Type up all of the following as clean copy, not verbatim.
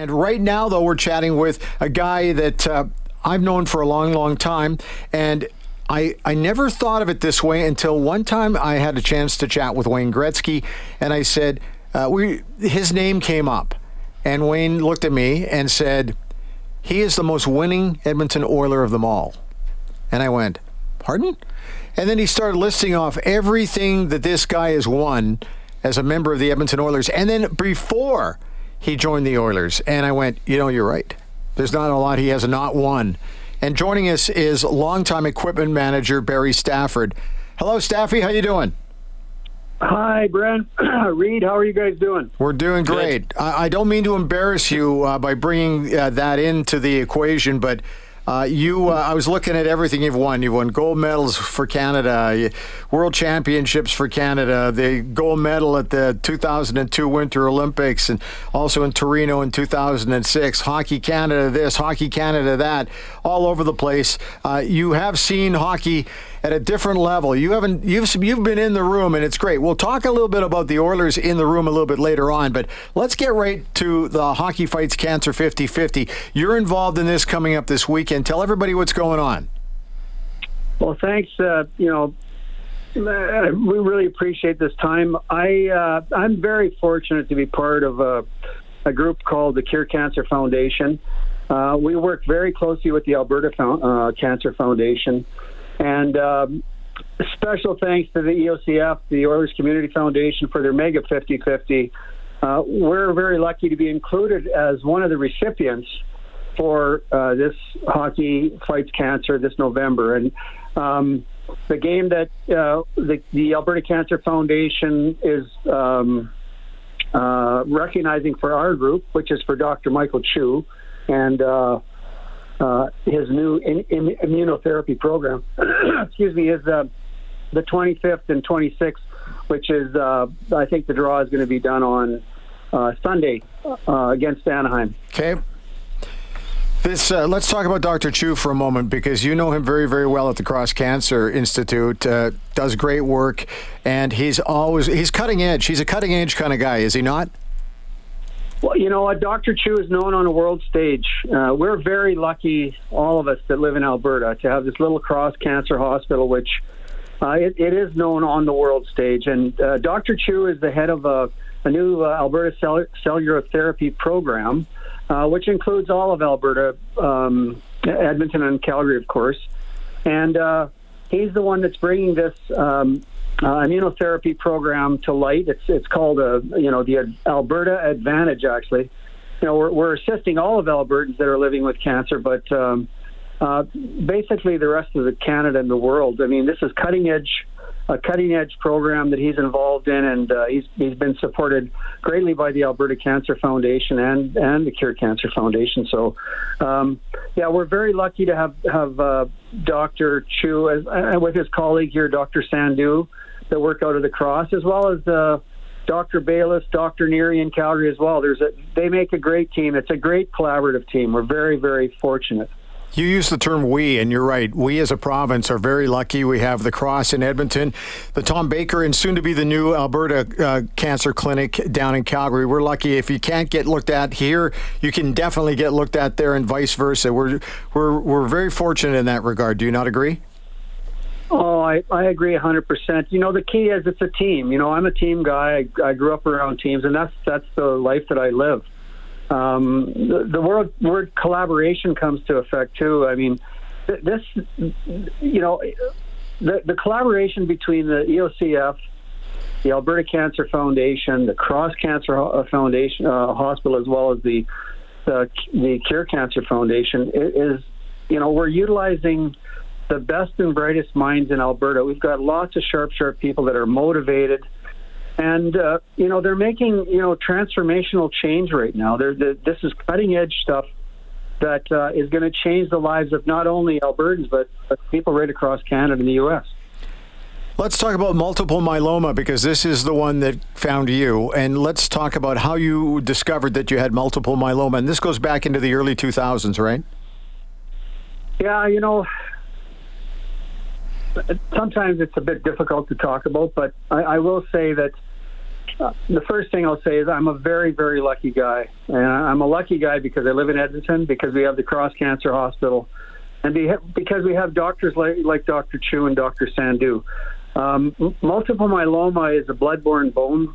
And right now, though, we're chatting with a guy that I've known for a long, long time, and I never thought of it this way until one time I had a chance to chat with Wayne Gretzky, and I said, his name came up, and Wayne looked at me and said, he is the most winning Edmonton Oiler of them all. And I went, pardon? And then he started listing off everything that this guy has won as a member of the Edmonton Oilers, and then before he joined the Oilers. And I went, you're right. There's not a lot he has not won. And joining us is longtime equipment manager Barry Stafford. Hello, Staffy. How you doing? Hi, Brent. Reed, how are you guys doing? We're doing great. I don't mean to embarrass you by bringing that into the equation, but I was looking at everything you've won. You've won gold medals for Canada, world championships for Canada, the gold medal at the 2002 Winter Olympics, and also in Torino in 2006. Hockey Canada this, Hockey Canada that, all over the place. You have seen hockey at a different level. You've been in the room, and it's great. We'll talk a little bit about the Oilers in the room a little bit later on, but let's get right to the Hockey Fights Cancer 50/50. You're involved in this coming up this weekend. Tell everybody what's going on. Well, thanks. We really appreciate this time. I'm very fortunate to be part of a group called the Cure Cancer Foundation. We work very closely with the Alberta Cancer Foundation. And special thanks to the EOCF, the Oilers Community Foundation, for their mega 50/50. We're very lucky to be included as one of the recipients for this Hockey Fights Cancer this November. And the game that the Alberta Cancer Foundation is recognizing for our group, which is for Dr. Michael Chu and his new immunotherapy program, excuse me, is the 25th and 26th, which is, I think the draw is going to be done on Sunday against Anaheim. Okay. This let's talk about Dr. Chu for a moment, because you know him very, very well at the Cross Cancer Institute. Does great work, and he's cutting edge. He's a cutting edge kind of guy, is he not? Well, you know what? Dr. Chu is known on a world stage. We're very lucky, all of us that live in Alberta, to have this little Cross Cancer Hospital, which it is known on the world stage. And Dr. Chu is the head of a new Alberta cellular therapy program, which includes all of Alberta, Edmonton and Calgary, of course. And he's the one that's bringing this immunotherapy program to light. It's called the Alberta Advantage, actually. We're assisting all of Albertans that are living with cancer, but basically the rest of Canada and the world. I mean, this is a cutting edge program that he's involved in, and he's been supported greatly by the Alberta Cancer Foundation and the Cure Cancer Foundation. So, we're very lucky to have Dr. Chu with his colleague here, Dr. Sandhu, that work out of the Cross, as well as Dr. Bayless, Dr. Neary in Calgary as well. They make a great team. It's a great collaborative team. We're very, very fortunate. You use the term we, and you're right. We as a province are very lucky. We have the Cross in Edmonton, the Tom Baker, and soon to be the new Alberta Cancer Clinic down in Calgary. We're lucky. If you can't get looked at here, you can definitely get looked at there, and vice versa. We're very fortunate in that regard. Do you not agree? Oh, I agree 100%. The key is it's a team. I'm a team guy. I grew up around teams, and that's the life that I live. The word collaboration comes to effect too. I mean, the collaboration between the EOCF, the Alberta Cancer Foundation, the Cross Cancer Foundation Hospital, as well as the Cure Cancer Foundation is, we're utilizing the best and brightest minds in Alberta. We've got lots of sharp people that are motivated. And, they're making, transformational change right now. This is cutting-edge stuff that is going to change the lives of not only Albertans, but people right across Canada and the U.S. Let's talk about multiple myeloma, because this is the one that found you. And let's talk about how you discovered that you had multiple myeloma. And this goes back into the early 2000s, right? Yeah, sometimes it's a bit difficult to talk about, but I will say that The first thing I'll say is I'm a very, very lucky guy. And I'm a lucky guy because I live in Edmonton, because we have the Cross Cancer Hospital, and because we have doctors like Dr. Chu and Dr. Sandhu. Multiple myeloma is a blood-borne bone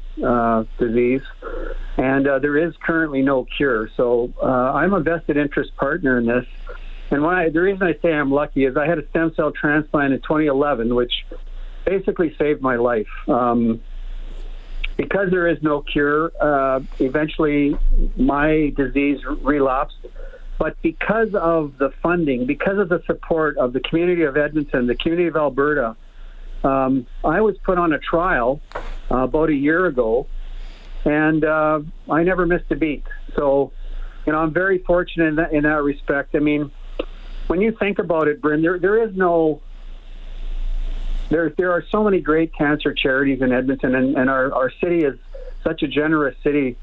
disease, and there is currently no cure. So I'm a vested interest partner in this. And the reason I say I'm lucky is I had a stem cell transplant in 2011, which basically saved my life. Because there is no cure, eventually my disease relapsed. But because of the funding, because of the support of the community of Edmonton, the community of Alberta, I was put on a trial about a year ago, and I never missed a beat. So, I'm very fortunate in that respect. I mean, when you think about it, Bryn, there are so many great cancer charities in Edmonton, and our city is such a generous city.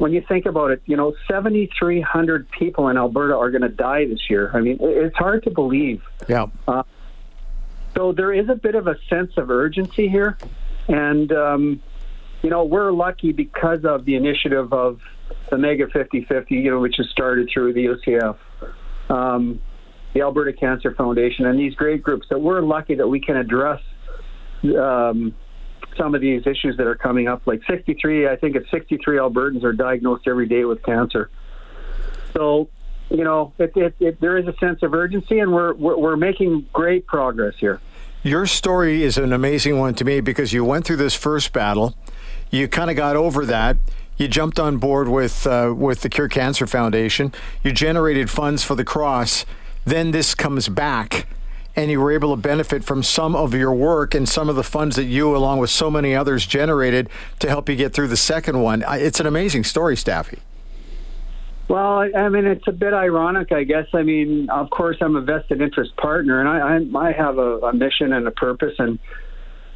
When you think about it, 7,300 people in Alberta are going to die this year. I mean, it's hard to believe. Yeah. So there is a bit of a sense of urgency here, and we're lucky because of the initiative of the Mega 50/50, which is started through the EOCF. The Alberta Cancer Foundation, and these great groups, that we're lucky that we can address some of these issues that are coming up. Like 63 Albertans are diagnosed every day with cancer. So, there is a sense of urgency, and we're making great progress here. Your story is an amazing one to me because you went through this first battle, you kind of got over that. You jumped on board with the Cure Cancer Foundation. You generated funds for the Cross. Then this comes back, and you were able to benefit from some of your work and some of the funds that you, along with so many others, generated to help you get through the second one. It's an amazing story, Staffy. Well, I mean, it's a bit ironic, I guess. I mean, of course, I'm a vested interest partner, and I have a mission and a purpose. And,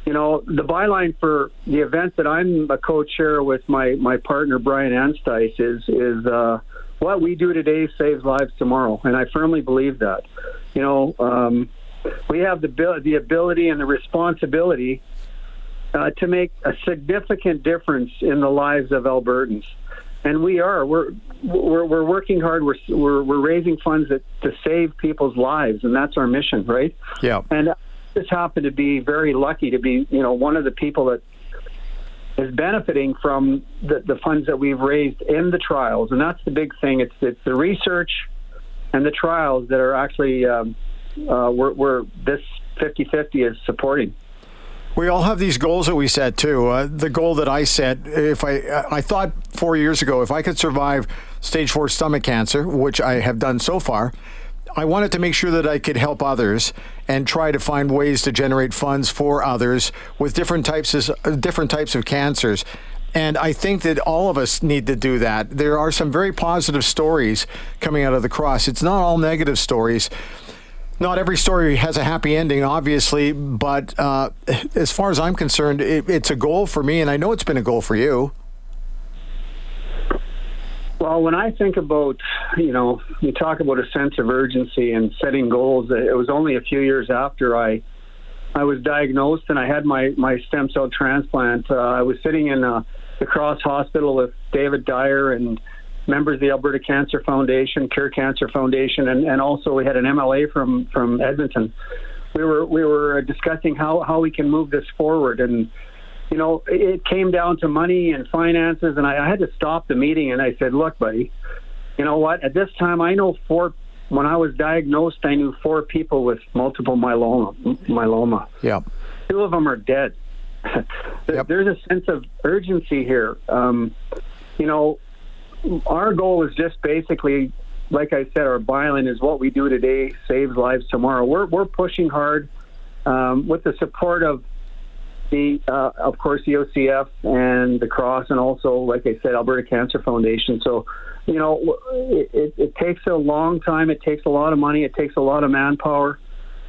the byline for the event that I'm a co-chair with my partner, Brian Anstice, is what we do today saves lives tomorrow, and I firmly believe that. We have the ability and the responsibility to make a significant difference in the lives of Albertans, and we are. We're working hard. We're raising funds to save people's lives, and that's our mission, right? Yeah. And I just happen to be very lucky to be, one of the people that is benefiting from the funds that we've raised in the trials. And that's the big thing. It's the research and the trials that are actually where this 50/50 is supporting. We all have these goals that we set too. The goal that I set, if I thought 4 years ago, if I could survive stage 4 stomach cancer, which I have done so far, I wanted to make sure that I could help others and try to find ways to generate funds for others with different types of cancers. And I think that all of us need to do that. There are some very positive stories coming out of the Cross. It's not all negative stories. Not every story has a happy ending, obviously, but as far as I'm concerned, it's a goal for me, and I know it's been a goal for you. Well, when I think about, you talk about a sense of urgency and setting goals, it was only a few years after I was diagnosed and I had my stem cell transplant. I was sitting in the Cross Hospital with David Dyer and members of the Alberta Cancer Foundation, Cure Cancer Foundation, and also we had an MLA from Edmonton. We were discussing how we can move this forward, and it came down to money and finances, and I had to stop the meeting, and I said, look, buddy, you know what? At this time, when I was diagnosed, I knew 4 people with multiple myeloma. Yeah. 2 of them are dead. Yep. There's a sense of urgency here. Our goal is just basically, like I said, our byline is what we do today saves lives tomorrow. We're pushing hard with the support of of course, the EOCF and the Cross, and also, like I said, Alberta Cancer Foundation. So, it takes a long time. It takes a lot of money. It takes a lot of manpower.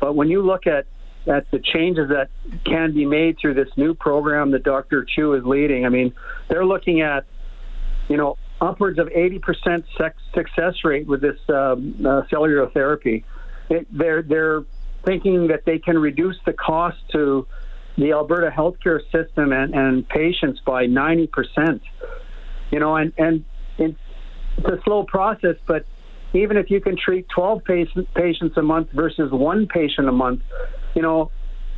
But when you look at the changes that can be made through this new program that Dr. Chu is leading, I mean, they're looking at, upwards of 80% success rate with this cellular therapy. They're thinking that they can reduce the cost to the Alberta healthcare system and patients by 90%. You know, and it's a slow process, but even if you can treat 12 patients a month versus one patient a month, you know,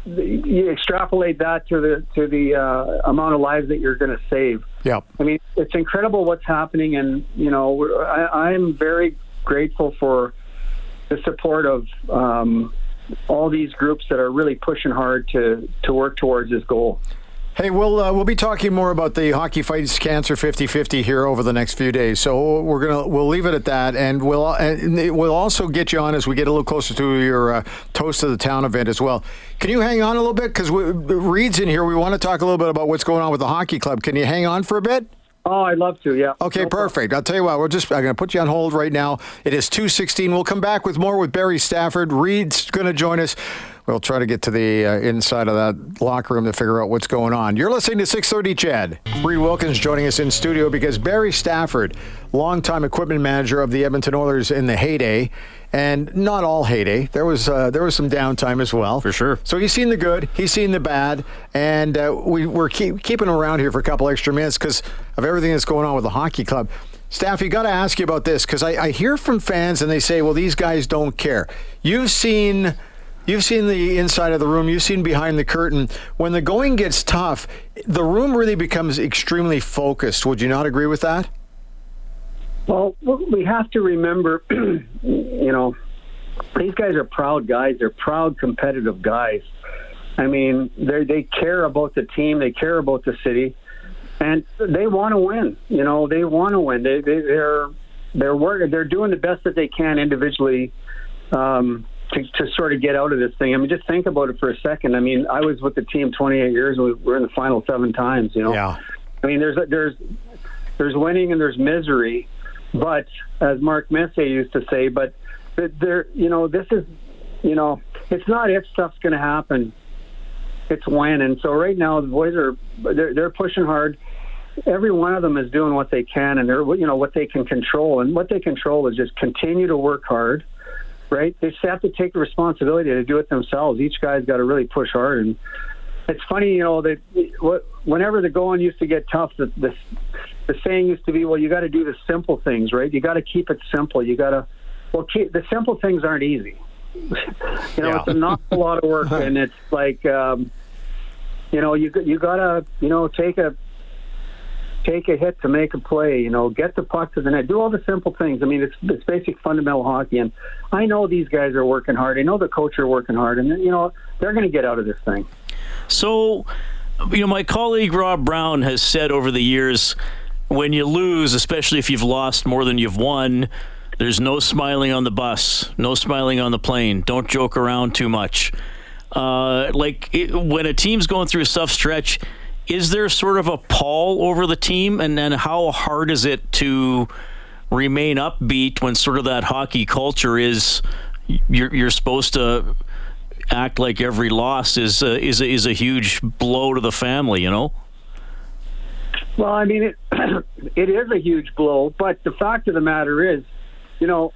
you extrapolate that to the amount of lives that you're going to save. Yeah, I mean, it's incredible what's happening, and you know, I'm very grateful for the support of all these groups that are really pushing hard to work towards this goal. Hey, we'll be talking more about the Hockey Fights Cancer 50/50 here over the next few days. So we'll leave it at that, and we'll also get you on as we get a little closer to your Toast of the Town event as well. Can you hang on a little bit, because Reed's in here? We want to talk a little bit about what's going on with the hockey club. Can you hang on for a bit? Oh, I'd love to, yeah. Okay, no perfect. Problem. I'll tell you what, I'm going to put you on hold right now. It is 2:16. We'll come back with more with Barry Stafford. Reed's going to join us. We'll try to get to the inside of that locker room to figure out what's going on. You're listening to 630 CHED. Reed Wilkins joining us in studio because Barry Stafford, longtime equipment manager of the Edmonton Oilers in the heyday, and not all heyday. There was some downtime as well. For sure. So he's seen the good, he's seen the bad, and we're keeping him around here for a couple extra minutes because of everything that's going on with the hockey club. Staff, you got to ask you about this because I hear from fans and they say, well, these guys don't care. You've seen the inside of the room. You've seen behind the curtain. When the going gets tough, the room really becomes extremely focused. Would you not agree with that? Well, we have to remember, you know, these guys are proud guys. They're proud, competitive guys. I mean, they care about the team. They care about the city. And they want to win. You know, they want to win. They're doing the best that they can individually, to sort of get out of this thing. I mean, just think about it for a second. I mean, I was with the team 28 years. We were in the final 7 times, you know. Yeah. I mean, there's winning and there's misery, but as Mark Messier used to say, but there, you know, this is, you know, it's not if stuff's going to happen, it's when. And so right now the boys are they're pushing hard. Every one of them is doing what they can, and they're, you know, what they can control, and what they control is just continue to work hard. Right, they just have to take the responsibility to do it themselves. Each guy's got to really push hard, and it's funny, you know, that whenever the going used to get tough, the saying used to be, "Well, you got to do the simple things, right? You got to keep it simple. You got to, the simple things aren't easy. You know, yeah. It's an awful lot of work, and it's like, you know, you got to, you know, take a hit to make a play, you know, get the puck to the net, do all the simple things. I mean, it's basic fundamental hockey, and I know these guys are working hard. I know the coach are working hard, and, you know, they're going to get out of this thing. So, you know, my colleague Rob Brown has said over the years, when you lose, especially if you've lost more than you've won, there's no smiling on the bus, no smiling on the plane. Don't joke around too much. When a team's going through a tough stretch, is there sort of a pall over the team, and then how hard is it to remain upbeat when sort of that hockey culture is you're supposed to act like every loss is a huge blow to the family, you know? Well, I mean, it is a huge blow, but the fact of the matter is, you know,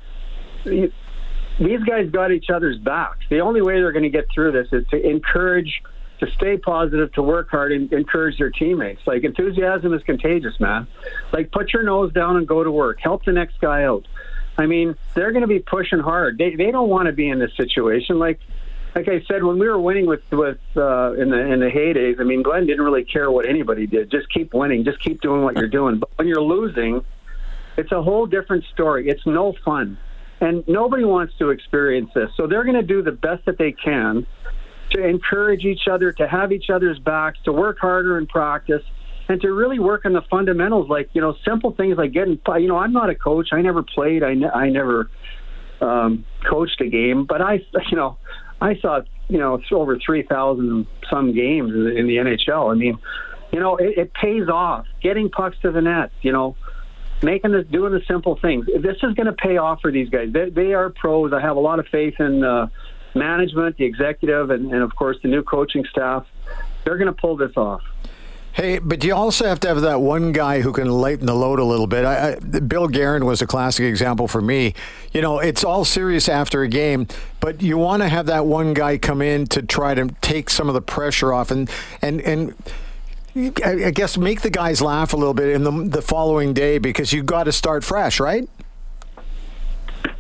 these guys got each other's backs. The only way they're going to get through this is to encourage, to stay positive, to work hard, and encourage their teammates. Like, enthusiasm is contagious, man. Like, put your nose down and go to work. Help the next guy out. I mean, they're going to be pushing hard. They don't want to be in this situation. Like I said, when we were winning with in the heydays, I mean, Glenn didn't really care what anybody did. Just keep winning. Just keep doing what you're doing. But when you're losing, it's a whole different story. It's no fun. And nobody wants to experience this. So they're going to do the best that they can to encourage each other, to have each other's backs, to work harder in practice, and to really work on the fundamentals, like, you know, simple things like getting, you know, I'm not a coach. I never played. I never coached a game. But I saw, you know, over 3,000 some games in the NHL. I mean, you know, it pays off. Getting pucks to the net, you know, doing the simple things. This is going to pay off for these guys. They are pros. I have a lot of faith in management, the executive, and of course the new coaching staff. They're going to pull this off. Hey, but you also have to have that one guy who can lighten the load a little bit. Bill Guerin was a classic example for me. You know, it's all serious after a game, but you want to have that one guy come in to try to take some of the pressure off and I guess make the guys laugh a little bit in the following day, because you've got to start fresh, right?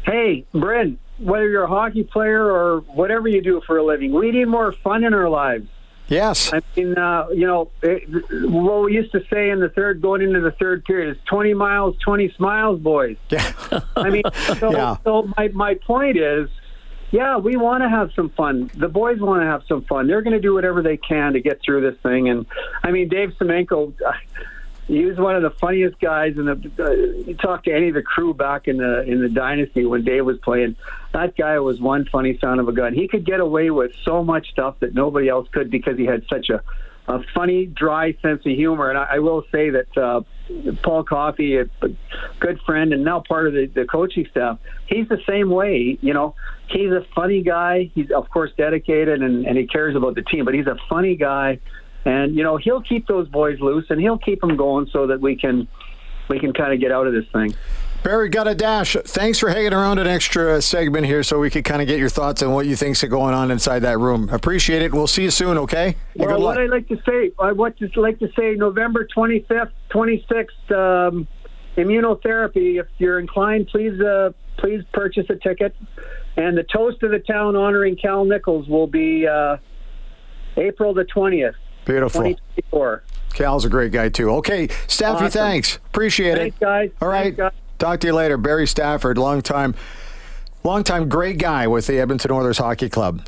Hey, Brent, whether you're a hockey player or whatever you do for a living, we need more fun in our lives. Yes. I mean, you know, what we used to say in the third, going into the third period, is 20 miles, 20 smiles, boys. Yeah. I mean, so my point is, yeah, we want to have some fun. The boys want to have some fun. They're going to do whatever they can to get through this thing. And, I mean, Dave Semenko, he was one of the funniest guys. You talk to any of the crew back in the dynasty when Dave was playing. That guy was one funny son of a gun. He could get away with so much stuff that nobody else could, because he had such a funny, dry sense of humor. And I will say that Paul Coffey, a good friend and now part of the coaching staff, he's the same way. You know, he's a funny guy. He's, of course, dedicated and he cares about the team, but he's a funny guy. And, you know, he'll keep those boys loose and he'll keep them going so that we can kind of get out of this thing. Barry, got a dash. Thanks for hanging around an extra segment here so we could kind of get your thoughts on what you think's going on inside that room. Appreciate it. We'll see you soon, okay? Well, good luck. What I'd like to say, November 25th, 26th, immunotherapy. If you're inclined, please purchase a ticket. And the Toast of the Town honoring Cal Nichols will be April the 20th. Beautiful. 2024. Cal's a great guy, too. Okay, Staffy, awesome. Thanks. Appreciate it. Thanks, guys. All right. Thanks, guys. Talk to you later. Barry Stafford, long-time great guy with the Edmonton Oilers Hockey Club.